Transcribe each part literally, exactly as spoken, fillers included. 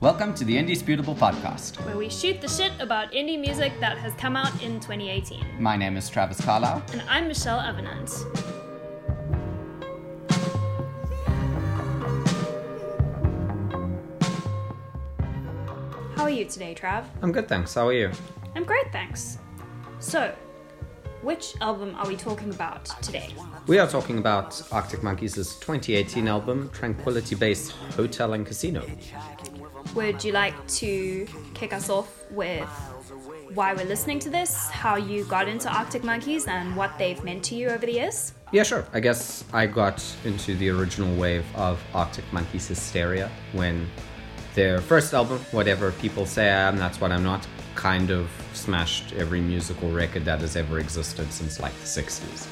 Welcome to the Indisputable Podcast, where we shoot the shit about indie music that has come out in twenty eighteen. My name is Travis Carlyle. And I'm Michelle Avenant. How are you today, Trav? I'm good, thanks. How are you? I'm great, thanks. So, which album are we talking about today? We are talking about Arctic Monkeys' twenty eighteen album, Tranquility Base Hotel and Casino. Would you like to kick us off with why we're listening to this, how you got into Arctic Monkeys, and what they've meant to you over the years? Yeah, sure. I guess I got into the original wave of Arctic Monkeys hysteria when their first album, Whatever People Say I Am, That's What I'm Not, kind of smashed every musical record that has ever existed since like the sixties.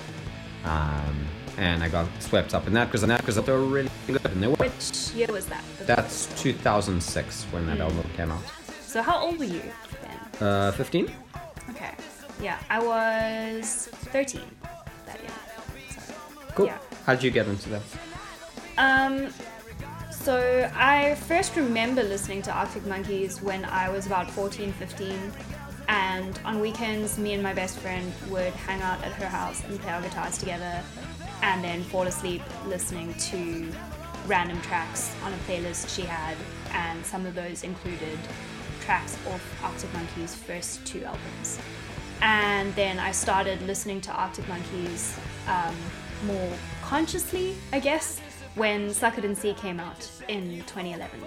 Um, and I got swept up in that because they were really good. And they were. Which year was that? That's two thousand six when that mm. album came out. So how old were you then? Uh, fifteen. Okay. Yeah, I was thirteen that year. So, cool. Yeah. How did you get into that? Um, so I first remember listening to Arctic Monkeys when I was about fourteen, fifteen. And on weekends, me and my best friend would hang out at her house and play our guitars together, and then fall asleep listening to random tracks on a playlist she had, and some of those included tracks off Arctic Monkeys' first two albums. And then I started listening to Arctic Monkeys um, more consciously, I guess, when Suck It and See came out in twenty eleven.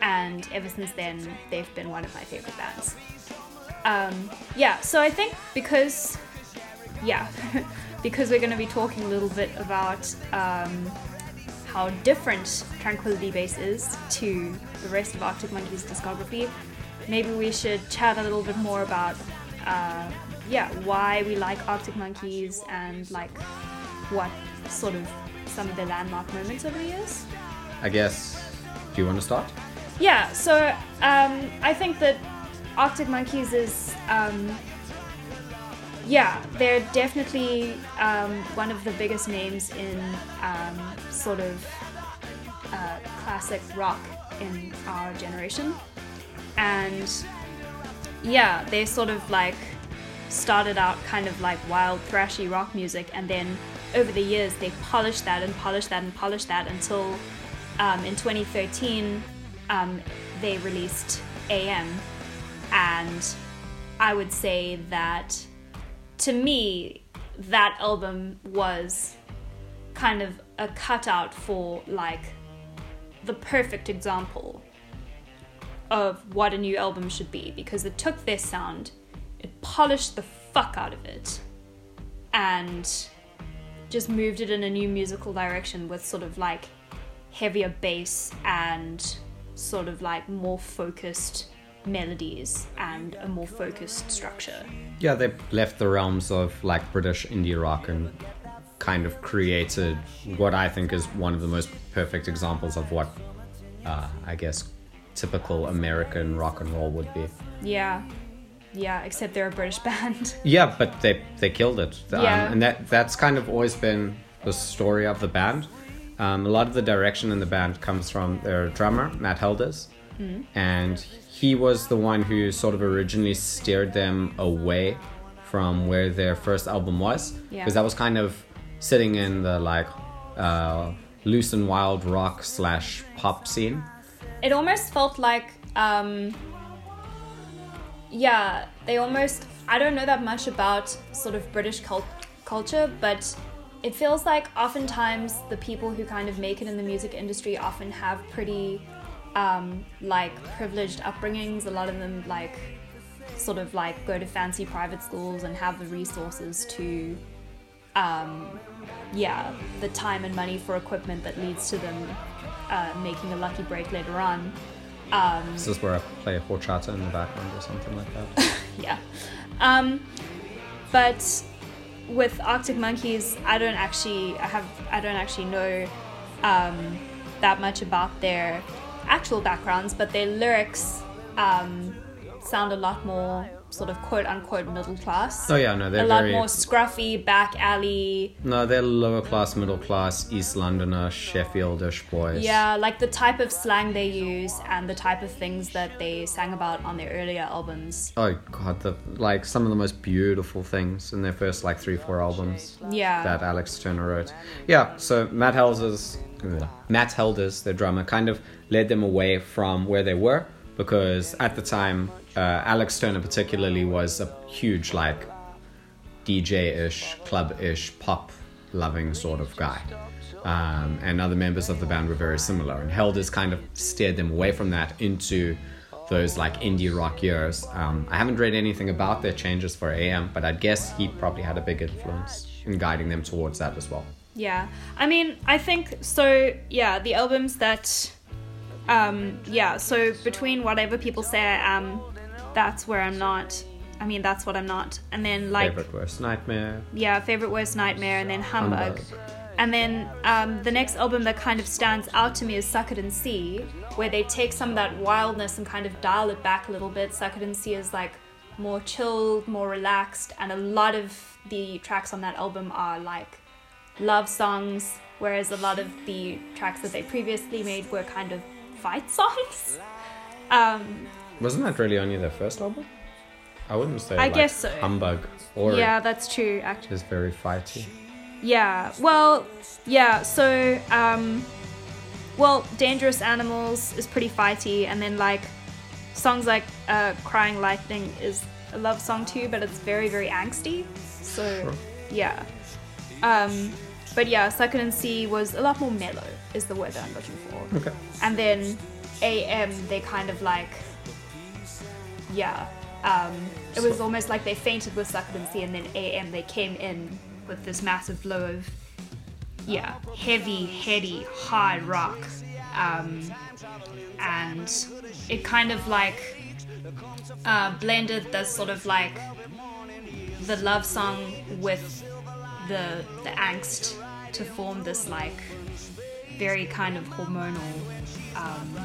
And ever since then, they've been one of my favorite bands. Um, yeah, so I think because, yeah, because we're going to be talking a little bit about um, how different Tranquility Base is to the rest of Arctic Monkeys' discography, maybe we should chat a little bit more about, uh, yeah, why we like Arctic Monkeys and, like, what sort of some of their landmark moments over the years. I guess. Do you want to start? Yeah, so um, I think that Arctic Monkeys is, um, yeah, they're definitely um, one of the biggest names in um, sort of uh, classic rock in our generation. And yeah, they sort of like started out kind of like wild, thrashy rock music, and then over the years they polished that and polished that and polished that until um, in twenty thirteen um, they released A M. And I would say that, to me, that album was kind of a cutout for, like, the perfect example of what a new album should be. Because it took their sound, it polished the fuck out of it, and just moved it in a new musical direction with sort of, like, heavier bass and sort of, like, more focused melodies and a more focused structure. Yeah, they left the realms of like British indie rock and kind of created what I think is one of the most perfect examples of what uh, I guess typical American rock and roll would be. Yeah, yeah, except they're a British band. Yeah, but they they killed it. Yeah. Um, and that that's kind of always been the story of the band. Um, a lot of the direction in the band comes from their drummer, Matt Helders, mm. and he was the one who sort of originally steered them away from where their first album was. Because yeah. that was kind of sitting in the like uh, loose and wild rock slash pop scene. It almost felt like, um, yeah, they almost, I don't know that much about sort of British cult- culture, but it feels like oftentimes the people who kind of make it in the music industry often have pretty Um, like privileged upbringings. A lot of them like sort of like go to fancy private schools and have the resources to um, yeah the time and money for equipment that leads to them uh, making a lucky break later on. Um, this is where I play a horchata in the background or something like that. yeah um, but with Arctic Monkeys I don't actually I have I don't actually know um, that much about their actual backgrounds, but their lyrics um, sound a lot more sort of quote unquote middle class. Oh yeah, no, they're a lot very... more scruffy, back alley. No, they're lower class, middle class, East Londoner, Sheffieldish boys. Yeah, like the type of slang they use and the type of things that they sang about on their earlier albums. Oh god, the like some of the most beautiful things in their first like three, four albums. Yeah. That Alex Turner wrote. Yeah, so Matt Helders, Matt Helders, their drummer, kind of led them away from where they were. Because at the time, uh, Alex Turner particularly was a huge, like, D J-ish, club-ish, pop-loving sort of guy. Um, and other members of the band were very similar. And Helders kind of steered them away from that into those, like, indie rock years. Um, I haven't read anything about their changes for A M, but I'd guess he probably had a big influence in guiding them towards that as well. Yeah. I mean, I think, so, yeah, the albums that... Um, yeah, so between Whatever People Say I Am, That's Where I'm Not, I mean, That's What I'm Not, and then like... Favorite Worst Nightmare. Yeah, Favorite Worst Nightmare, and then Humbug. Humbug. And then um, the next album that kind of stands out to me is Suck It and See, where they take some of that wildness and kind of dial it back a little bit. Suck It and See is like more chilled, more relaxed, and a lot of the tracks on that album are like love songs, whereas a lot of the tracks that they previously made were kind of fight songs. Um, Wasn't that really only their first album? I wouldn't say I like guess so. Humbug or yeah, that's true. Actually, it's very fighty. Yeah. Well, yeah. So, um, well, Dangerous Animals is pretty fighty, and then like songs like uh, Crying Lightning is a love song too, but it's very very angsty. So sure. Yeah. Um, but yeah, Suck It and See was a lot more mellow, is the word that I'm looking for. Okay. And then A M, they kind of like, yeah, um, it was almost like they fainted with Suck It and See, and then A M, they came in with this massive blow of, yeah, heavy, heady, hard rock. Um, and it kind of like uh, blended this sort of like the love song with the the angst to form this like very kind of hormonal um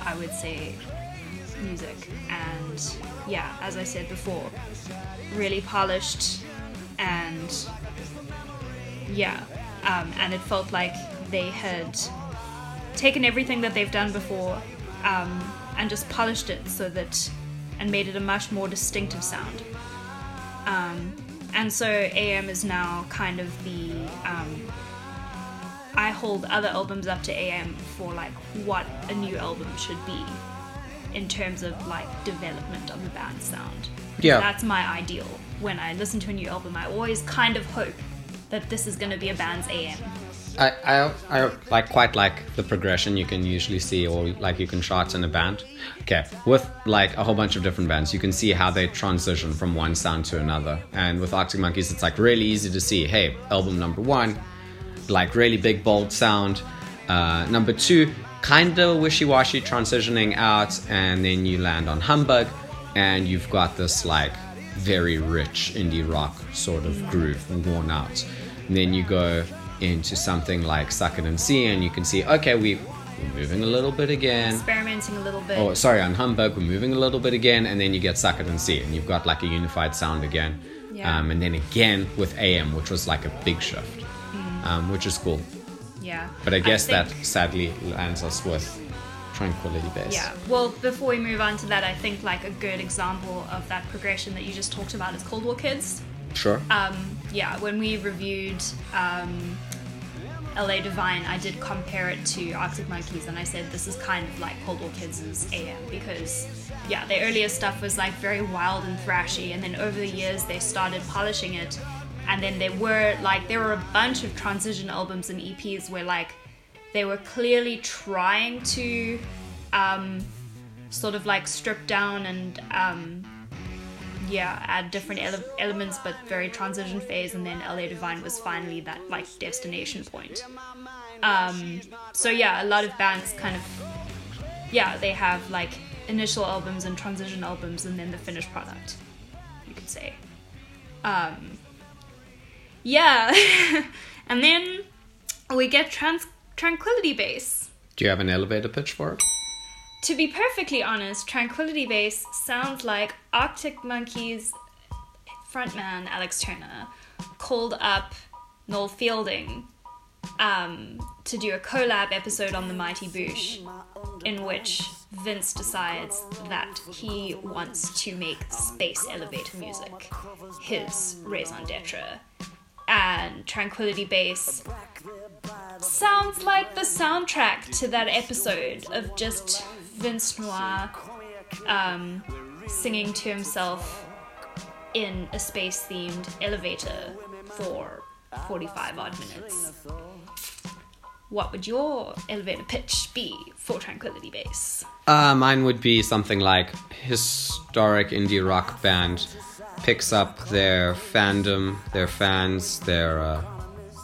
I would say music, and yeah, as I said before, really polished, and yeah um and it felt like they had taken everything that they've done before um and just polished it so that and made it a much more distinctive sound. um And so A M is now kind of the, um, I hold other albums up to A M for like what a new album should be in terms of like development of the band's sound. Yeah. That's my ideal. When I listen to a new album, I always kind of hope that this is going to be a band's A M. I, I, I like quite like the progression you can usually see, or like you can chart in a band. Okay, with like a whole bunch of different bands, you can see how they transition from one sound to another. And with Arctic Monkeys, it's like really easy to see, hey, album number one, like really big, bold sound. Uh, number two, kind of wishy-washy, transitioning out, and then you land on Humbug, and you've got this like very rich indie rock sort of groove and worn out. And then you go into something like Suck It and See, and you can see, okay, we, we're moving a little bit again. Experimenting a little bit. Oh, sorry, on Humbug, we're moving a little bit again, and then you get Suck It and See, and you've got like a unified sound again. Yeah. Um, and then again with A M, which was like a big shift, mm. um, which is cool. Yeah. But I guess I think, that sadly lands us with Tranquility Base. Yeah, well, before we move on to that, I think like a good example of that progression that you just talked about is Cold War Kids. Sure. Um, yeah, when we reviewed um, L A Divine, I did compare it to Arctic Monkeys, and I said this is kind of like Cold War Kids' A M, because yeah, their earlier stuff was like very wild and thrashy, and then over the years they started polishing it, and then there were like there were a bunch of transition albums and E Ps where like they were clearly trying to um, sort of like strip down and um, yeah, add different ele- elements, but very transition phase, and then L A Divine was finally that like destination point. Um, so yeah, a lot of bands kind of, yeah, they have like initial albums and transition albums, and then the finished product, you could say. Um, yeah, and then we get trans- Tranquility Base. Do you have an elevator pitch for it? To be perfectly honest, Tranquility Base sounds like Arctic Monkeys frontman Alex Turner called up Noel Fielding um, to do a collab episode on the Mighty Boosh, in which Vince decides that he wants to make space elevator music his raison d'etre. And Tranquility Base sounds like the soundtrack to that episode of just Vince Noir um, singing to himself in a space-themed elevator for forty-five odd minutes. What would your elevator pitch be for Tranquility Base? Uh, mine would be something like historic indie rock band picks up their fandom, their fans, their uh,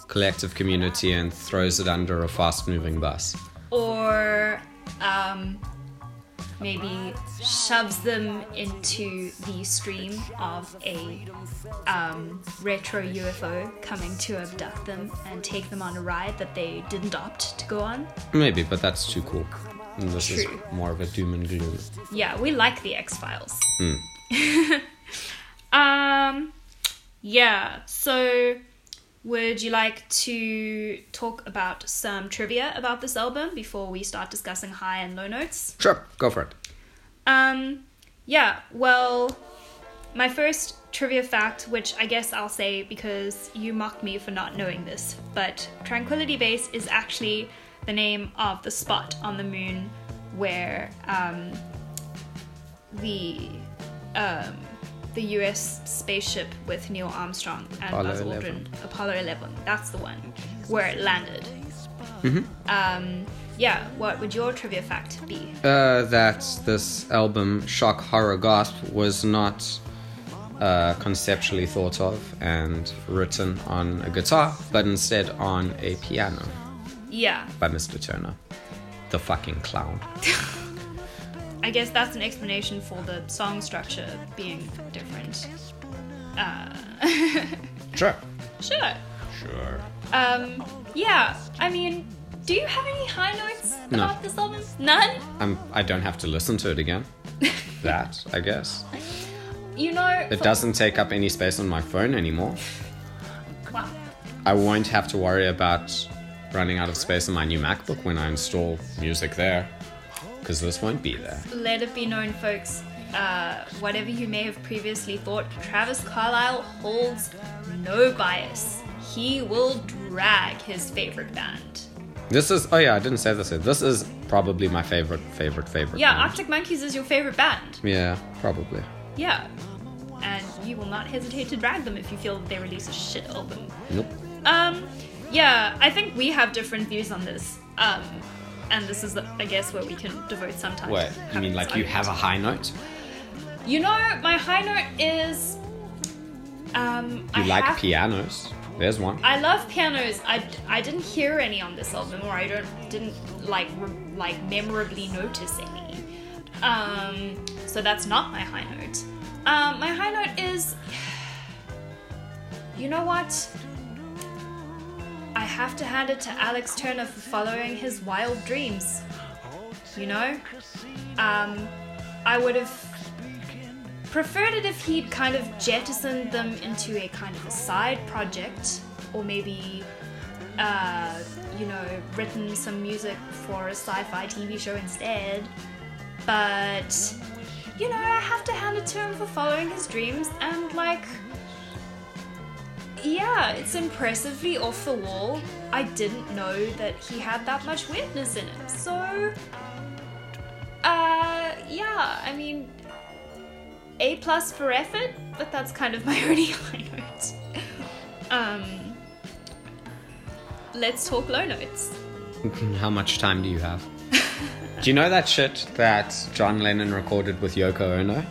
collective community and throws it under a fast-moving bus. Or um, maybe shoves them into the stream of a um, retro U F O coming to abduct them and take them on a ride that they didn't opt to go on. Maybe, but that's too cool. And this True. is more of a doom and gloom. Yeah, we like the X-Files. Mm. um, yeah, so would you like to talk about some trivia about this album before we start discussing high and low notes? Sure, go for it. Um, yeah, well, my first trivia fact, which I guess I'll say because you mocked me for not knowing this, but Tranquility Base is actually the name of the spot on the moon where um, the um, the U S spaceship with Neil Armstrong and Buzz Aldrin, Apollo eleven, that's the one, where it landed. Mm-hmm. Um, yeah, what would your trivia fact be? Uh, that this album, Shock, Horror, Gasp, was not uh, conceptually thought of and written on a guitar, but instead on a piano. Yeah. By Mister Turner. The fucking clown. I guess that's an explanation for the song structure being different. Uh, sure. Sure. Sure. Um, yeah, I mean, do you have any high notes no. about this album? None? I'm, I don't have to listen to it again. That, I guess. You know... It for... doesn't take up any space on my phone anymore. Wow. I won't have to worry about running out of space on my new MacBook when I install music there. Because this won't be there. Let it be known, folks, uh, whatever you may have previously thought, Travis Carlyle holds no bias. He will drag his favorite band. This is, oh yeah, I didn't say this yet. This is probably my favorite, favorite, favorite Yeah, band. Arctic Monkeys is your favorite band. Yeah, probably. Yeah. And you will not hesitate to drag them if you feel they release a shit album. Nope. Um, yeah, I think we have different views on this. Um... And this is, I guess, where we can devote some time. What? You mean like you have a high note? You know, my high note is... Um, you I like have, pianos. There's one. I love pianos. I, I didn't hear any on this album, or I don't didn't like re, like memorably notice any. Um, so that's not my high note. Um, my high note is... You know what? I have to hand it to Alex Turner for following his wild dreams, you know? Um, I would have preferred it if he'd kind of jettisoned them into a kind of a side project, or maybe, uh, you know, written some music for a sci-fi T V show instead. But, you know, I have to hand it to him for following his dreams, and like... Yeah, it's impressively off the wall. I didn't know that he had that much weirdness in it. So, uh, yeah, I mean, A plus for effort, but that's kind of my only high note. Um, let's talk low notes. How much time do you have? Do you know that shit that John Lennon recorded with Yoko Ono?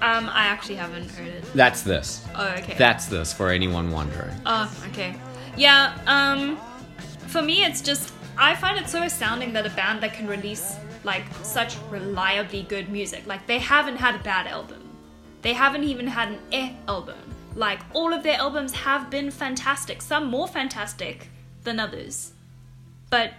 Um, I actually haven't heard it. That's this. Oh, okay. That's this, for anyone wondering. Oh, okay. Yeah, um, for me it's just, I find it so astounding that a band that can release, like, such reliably good music, like, they haven't had a bad album. They haven't even had an eh album. Like, all of their albums have been fantastic, some more fantastic than others. But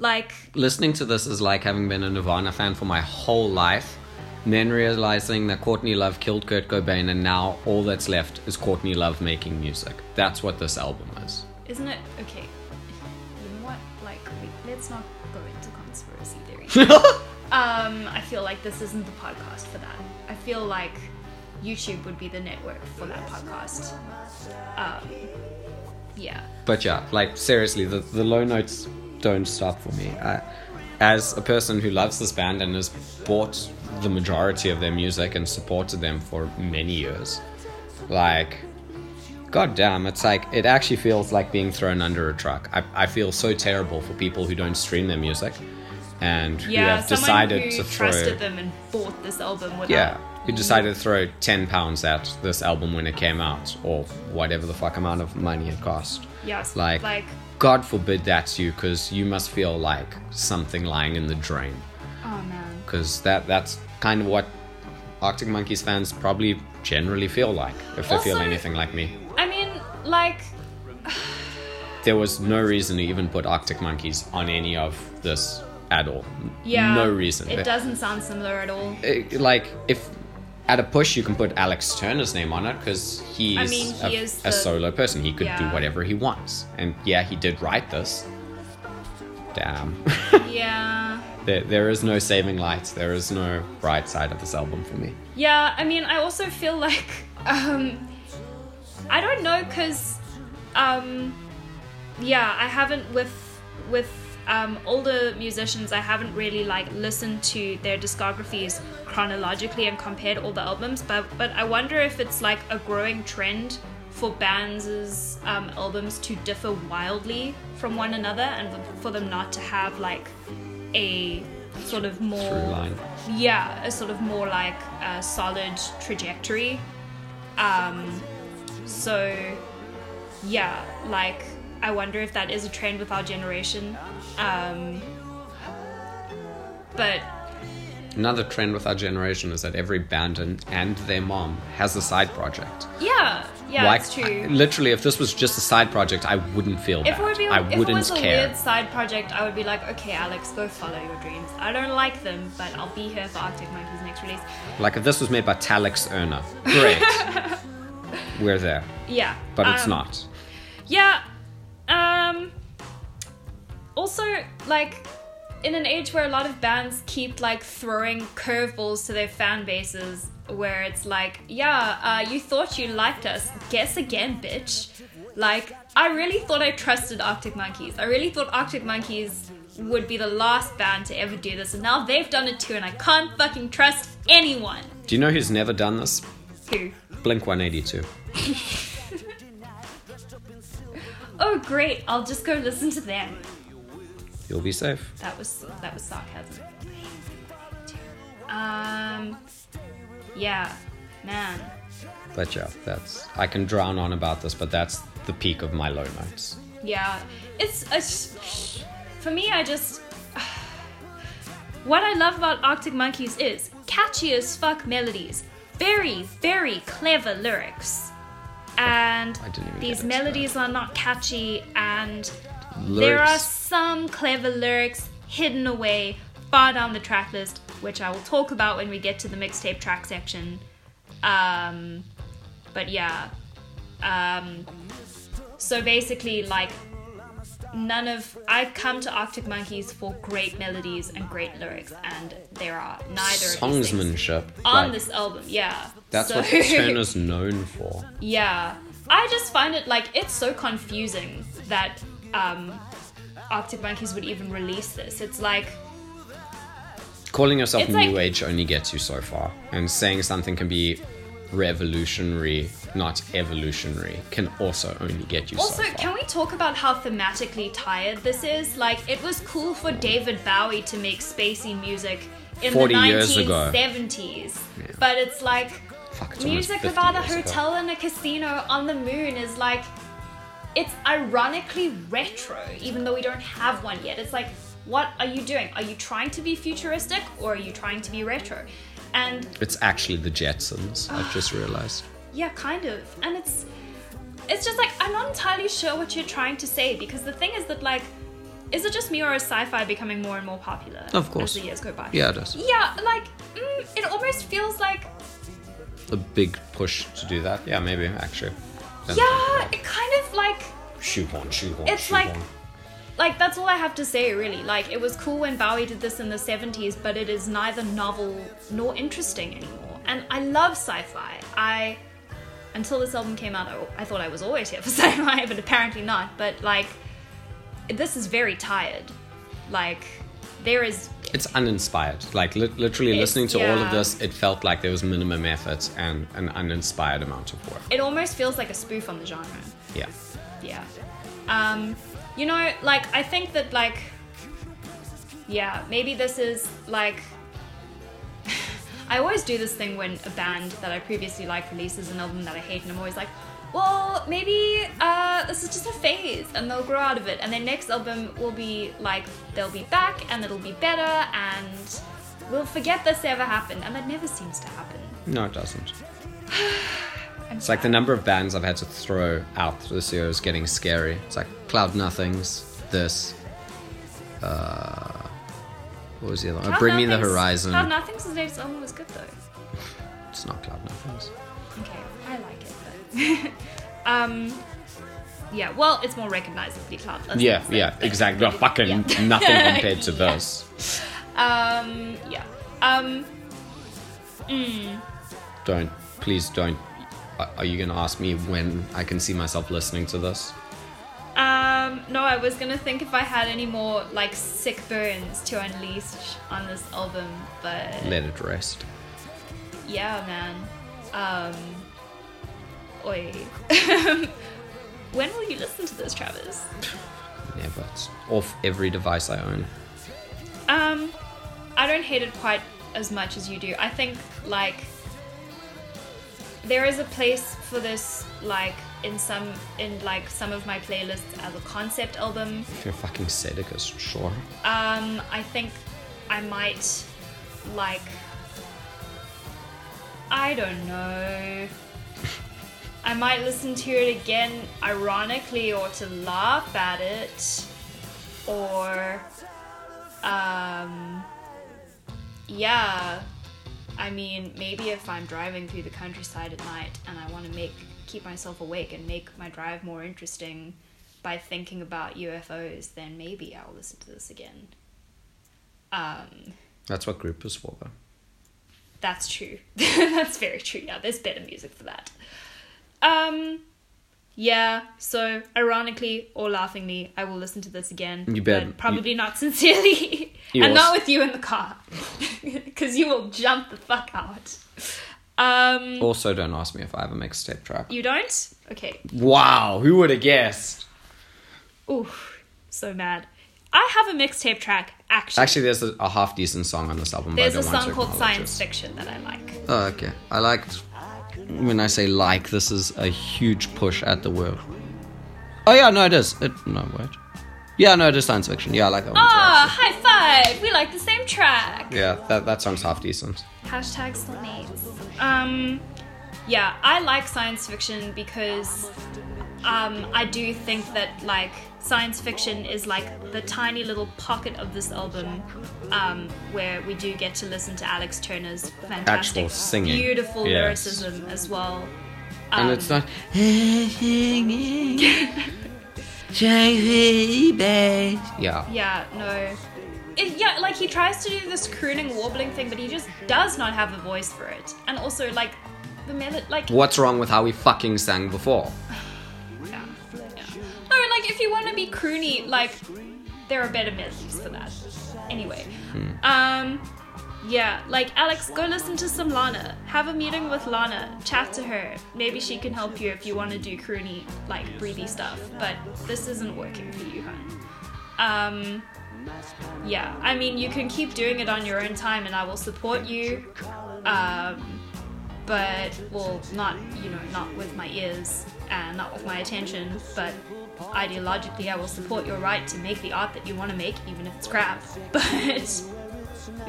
Like, listening to this is like having been a Nirvana fan for my whole life, and then realizing that Courtney Love killed Kurt Cobain, and now all that's left is Courtney Love making music. That's what this album is. Isn't it? Okay. You know what? Like, wait, let's not go into conspiracy theory. um, I feel like this isn't the podcast for that. I feel like YouTube would be the network for that podcast. Um, yeah. But yeah, like, seriously, the, the low notes don't stop for me. I, as a person who loves this band and has bought the majority of their music and supported them for many years, like, goddamn, it's like, it actually feels like being thrown under a truck. I, I feel so terrible for people who don't stream their music and yeah, who have decided who to throw... Yeah, someone trusted them and bought this album without... Yeah, who decided to throw ten pounds at this album when it came out, or whatever the fuck amount of money it cost. Yes, like... like God forbid that's you, because you must feel like something lying in the drain. Oh, man. Because that, that's kind of what Arctic Monkeys fans probably generally feel like, if also, they feel anything like me. I mean, like... there was no reason to even put Arctic Monkeys on any of this at all. Yeah. No reason. It but, doesn't sound similar at all. It, like, if... At a push, you can put Alex Turner's name on it because he's I mean, he a, the, a solo person. He could yeah. do whatever he wants. And yeah, he did write this. Damn. Yeah. there, there is no saving lights. There is no bright side of this album for me. Yeah, I mean, I also feel like... Um, I don't know because... Um, yeah, I haven't with... with Um, older musicians, I haven't really like listened to their discographies chronologically and compared all the albums, but but I wonder if it's like a growing trend for bands' um, albums to differ wildly from one another, and for them not to have like a sort of more through line. Yeah, a sort of more like a solid trajectory. Um, so yeah, like. I wonder if that is a trend with our generation. Um, but another trend with our generation is that every band and, and their mom has a side project. Yeah, yeah, like, that's true. I, literally, if this was just a side project, I wouldn't feel if bad. It would be, I if wouldn't it was a care. Weird side project, I would be like, okay, Alex, go follow your dreams. I don't like them, but I'll be here for Arctic Monkeys' next release. Like if this was made by Alex Turner, great. We're there. Yeah, but um, it's not. Yeah. Um, also, like, in an age where a lot of bands keep, like, throwing curveballs to their fan bases, where it's like, yeah, uh, you thought you liked us. Guess again, bitch. Like, I really thought I trusted Arctic Monkeys. I really thought Arctic Monkeys would be the last band to ever do this, and now they've done it too, and I can't fucking trust anyone. Do you know who's never done this? Who? Blink one eighty-two. Oh great, I'll just go listen to them. You'll be safe. That was that was sarcasm. Um yeah, man. But yeah, that's I can drown on about this, but that's the peak of my low notes. Yeah. It's it's for me I just what I love about Arctic Monkeys is catchy as fuck melodies. Very, very clever lyrics. And these melodies are not catchy, and lyrics. There are some clever lyrics hidden away far down the track list, which I will talk about when we get to the mixtape track section. Um, but yeah, um, so basically, like none of I come to Arctic Monkeys for great melodies and great lyrics, and there are neither songsmanship of these on like, this album. Yeah. That's so, what Turner's known for. Yeah. I just find it, like, it's so confusing that um, Arctic Monkeys would even release this. It's like... Calling yourself new like, age only gets you so far. And saying something can be revolutionary, not evolutionary, can also only get you also, so far. Also, can we talk about how thematically tired this is? Like, it was cool for David Bowie to make spacey music in the nineteen seventies. Yeah. But it's like... Fuck, music about a hotel and a casino on the moon is like, it's ironically retro, even though we don't have one yet. It's like, what are you doing? Are you trying to be futuristic or are you trying to be retro? And it's actually the Jetsons, uh, I've just realized. Yeah, kind of. And it's, it's just like, I'm not entirely sure what you're trying to say because the thing is that like, Is it just me, or is sci-fi becoming more and more popular of course. as the years go by? Yeah, it is. Yeah, like, mm, it almost feels like... a big push to do that? Yeah, maybe, actually. Then yeah, it kind of like... Shoehorn, shoehorn, It's shoehorn. like... Like, that's all I have to say, really. Like, it was cool when Bowie did this in the seventies, but it is neither novel nor interesting anymore. And I love sci-fi. I... Until this album came out, I, I thought I was always here for sci-fi, but apparently not. But, like... This is very tired. Like, there is... It's uninspired. Like, li- literally listening to yeah. all of this, it felt like there was minimum effort and an uninspired amount of work. It almost feels like a spoof on the genre. Yeah. Yeah. Um, you know, like, I think that, like... Yeah, maybe this is, like... I always do this thing when a band that I previously liked releases an album that I hate, and I'm always like... well, maybe uh, this is just a phase and they'll grow out of it, and their next album will be like, they'll be back and it'll be better and we'll forget this ever happened. And that never seems to happen. No, it doesn't. It's sad. Like the number of bands I've had to throw out this year is getting scary. It's like Cloud Nothings, this, uh, what was the other one? Cloud Bring Nothings, Me the Horizon. Cloud Nothings' latest album was good though. It's not Cloud Nothings. Okay, I like it. um, yeah, well, it's more recognizably Cloud Nothings. Yeah, so yeah, exactly. Well, fucking yeah. nothing compared to yeah. this. Um, yeah. Um, mm. Don't, please don't. Are you going to ask me when I can see myself listening to this? Um, no, I was going to think if I had any more, like, sick burns to unleash on this album, but... Let it rest. Yeah, man. Um... Oi. When will you listen to this, Travis? Never. It's off every device I own. Um, I don't hate it quite as much as you do. I think, like, there is a place for this, like, in some, in, like, some of my playlists as a concept album. If you're fucking sadicist, sure. Um, I think I might, like, I don't know... I might listen to it again ironically or to laugh at it, or um yeah I mean maybe if I'm driving through the countryside at night and I want to make keep myself awake and make my drive more interesting by thinking about U F Os, then maybe I'll listen to this again. Um that's what group is for though. That's true. That's very true. Yeah, there's better music for that. Um, yeah, so ironically or laughingly, I will listen to this again. You better. But probably you, not sincerely. And also. Not with you in the car. Because you will jump the fuck out. Um, also, don't ask me if I have a mixtape track. You don't? Okay. Wow, who would have guessed? Ooh, so mad. I have a mixtape track, actually. Actually, there's a, a half-decent song on this album. There's but I don't a song called Science Fiction that I like. Oh, okay. I liked... When I say like, this is a huge push at the world. Oh yeah, no, it is. It no wait. Yeah, no, it is Science Fiction. Yeah, I like that one. Ah, oh, high five! We like the same track. Yeah, that that song's half decent. Hashtag still mates. Um, yeah, I like Science Fiction because um I do think that like Science Fiction is like the tiny little pocket of this album um, where we do get to listen to Alex Turner's fantastic, singing. beautiful yes. lyricism as well. Um, and it's not... yeah. Yeah, no. It, yeah, like he tries to do this crooning, warbling thing, but he just does not have a voice for it. And also, like, the melody... Like, what's wrong with how he fucking sang before? Like, if you want to be croony, like, there are better methods for that. Anyway. Hmm. Um, yeah, like, Alex, go listen to some Lana. Have a meeting with Lana. Chat to her. Maybe she can help you if you want to do croony, like, breathy stuff. But this isn't working for you, hun. Um, yeah. I mean, you can keep doing it on your own time and I will support you. Um, but, well, not, you know, not with my ears and not with my attention, but... Ideologically, I will support your right to make the art that you want to make, even if it's crap. But if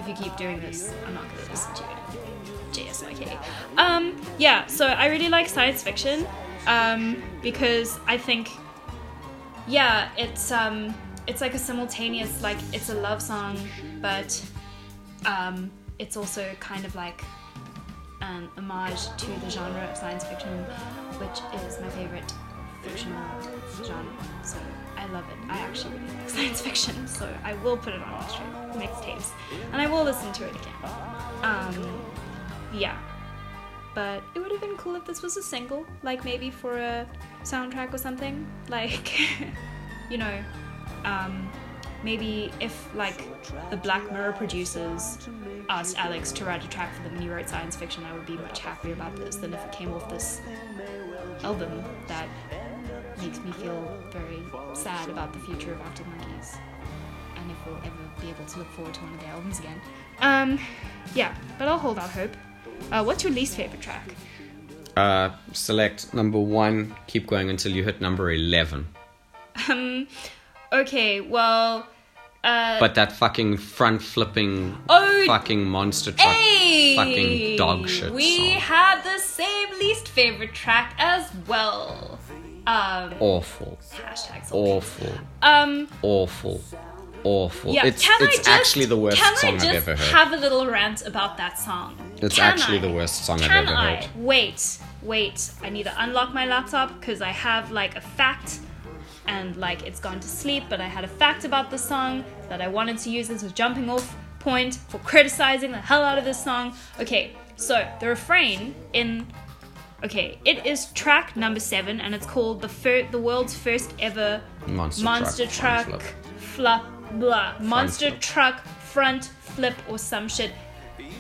you keep doing this, I'm not going to listen to it. J S Y K. Um, yeah, so I really like Science Fiction um, because I think, yeah, it's um, it's like a simultaneous, like it's a love song, but um, it's also kind of like an homage to the genre of science fiction, which is my favorite fictional genre. So I love it. I actually really like science fiction, so I will put it on my mixtapes, and I will listen to it again. Um, yeah. But it would have been cool if this was a single, like maybe for a soundtrack or something. Like, you know, um, maybe if like the Black Mirror producers asked Alex to write a track for them and he wrote science fiction, I would be much happier about this than if it came off this album that makes me feel very sad about the future of Arctic Monkeys and if we'll ever be able to look forward to one of their albums again. Um, yeah, but I'll hold out hope. Uh, what's your least favorite track? Uh, select number one, keep going until you hit number eleven. Um, okay, well, uh... But that fucking front-flipping oh, fucking monster truck ay, fucking dog shit We song. Had the same least favorite track as well. Um... Awful. Hashtag awful. Um... Awful. Awful. Yeah, it's it's just, actually the worst song I've ever heard. Can I just have a little rant about that song? It's can actually I, the worst song I've ever I? heard. Wait, wait. I need to unlock my laptop because I have like a fact and like it's gone to sleep, but I had a fact about the song that I wanted to use as a jumping off point for criticizing the hell out of this song. Okay, so the refrain in... Okay, it is track number seven and it's called the fir- the world's first ever monster, monster truck, truck flop. Blah, monster front truck front flip or some shit.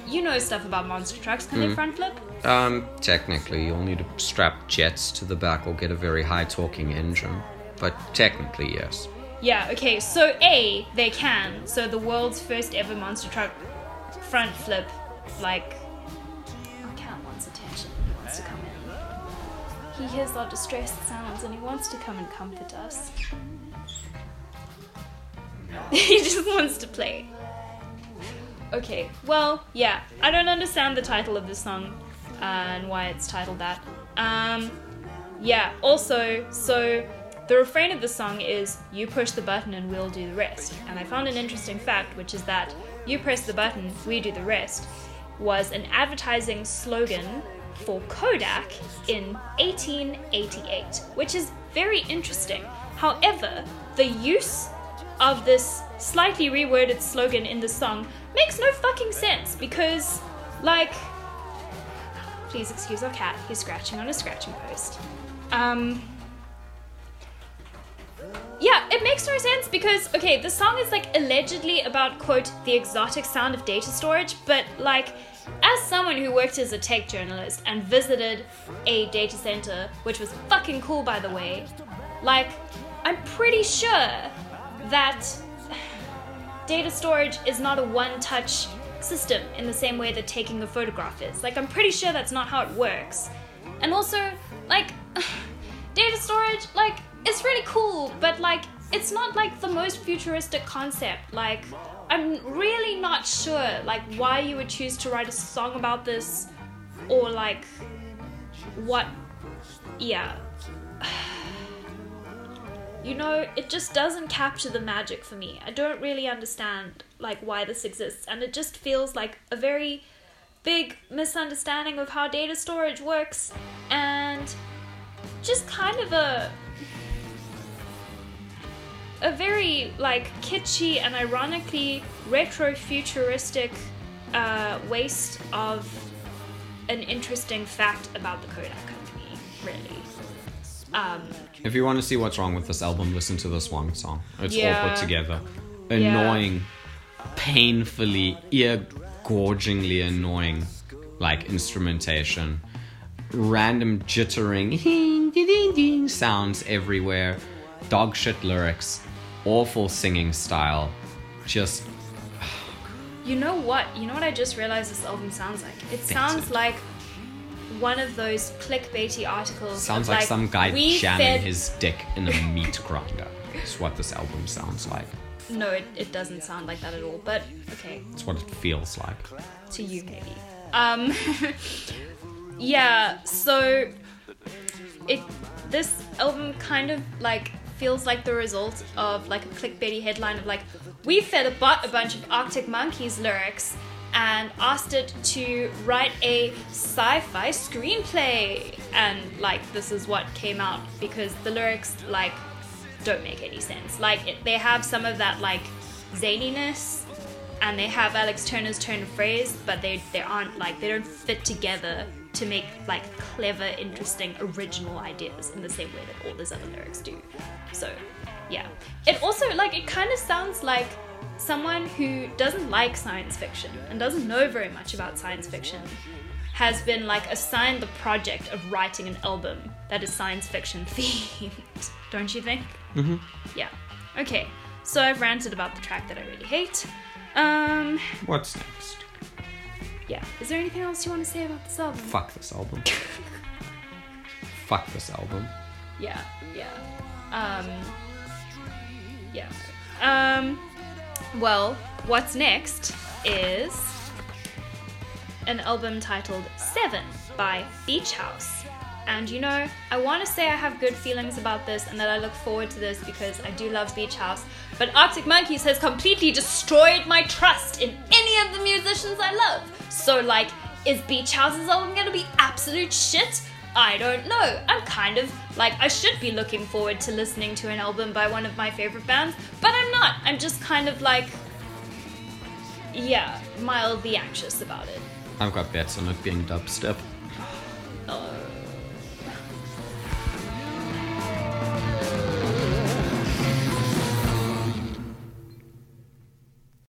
You know stuff about monster trucks. Can mm. they front flip? Um, technically, you'll need to strap jets to the back or get a very high talking engine. But technically, yes. Yeah, okay, so A, they can. So the world's first ever monster truck front flip, like... I can't wants attention. He wants to come in. He hears our distressed sounds and he wants to come and comfort us. He just wants to play. Okay, well, yeah. I don't understand the title of this song uh, and why it's titled that. Um, yeah, also, so the refrain of the song is, you push the button and we'll do the rest. And I found an interesting fact, which is that you press the button, we do the rest, was an advertising slogan for Kodak in eighteen eighty-eight, which is very interesting. However, the use of this slightly reworded slogan in the song makes no fucking sense because, like, please excuse our cat, he's scratching on a scratching post. Um, yeah, it makes no sense because, okay, the song is like allegedly about, quote, the exotic sound of data storage, but like, as someone who worked as a tech journalist and visited a data center, which was fucking cool by the way, like, I'm pretty sure that data storage is not a one-touch system in the same way that taking a photograph is. Like, I'm pretty sure that's not how it works. And also, like, data storage, like, it's really cool, but, like, it's not, like, the most futuristic concept. Like, I'm really not sure, like, why you would choose to write a song about this or, like, what... Yeah. You know, it just doesn't capture the magic for me. I don't really understand, like, why this exists. And it just feels like a very big misunderstanding of how data storage works. And just kind of a... A very, like, kitschy and ironically retro-futuristic uh, waste of an interesting fact about the Kodak company, really. Um, if you want to see what's wrong with this album, listen to this one song. It's yeah, all put together. Annoying, yeah. Painfully, ear-gorgingly annoying, like, instrumentation. Random jittering ding, ding, ding, sounds everywhere. Dog shit lyrics. Awful singing style. Just... You know what? You know what I just realized this album sounds like? It sounds it. like... one of those clickbaity articles. Sounds like, like some guy jamming fed... his dick in a meat grinder. It's what this album sounds like. No, it, it doesn't sound like that at all, but okay. It's what it feels like. To you, maybe. Um, yeah, so it this album kind of like feels like the result of like a clickbaity headline of like, we fed a bot a bunch of Arctic Monkeys lyrics and asked it to write a sci-fi screenplay, and like this is what came out, because the lyrics like don't make any sense. Like it, they have some of that like zaniness, and they have Alex Turner's turn of phrase, but they they aren't like, they don't fit together to make like clever, interesting, original ideas in the same way that all those other lyrics do. So yeah, it also like, it kind of sounds like someone who doesn't like science fiction and doesn't know very much about science fiction has been like assigned the project of writing an album that is science fiction themed. Don't you think? Mm-hmm. Yeah. Okay. So I've ranted about the track that I really hate. Um, What's next? Yeah. Is there anything else you want to say about this album? Fuck this album. Fuck this album. Yeah. Yeah. Um, yeah. Um, well, what's next is an album titled Seven by Beach House. And you know, I want to say I have good feelings about this and that I look forward to this because I do love Beach House, but Arctic Monkeys has completely destroyed my trust in any of the musicians I love. So like, is Beach House's album going to be absolute shit? I don't know. I'm kind of like, I should be looking forward to listening to an album by one of my favorite bands, but I'm not. I'm just kind of like, yeah, mildly anxious about it. I've got bets on it being dubstep.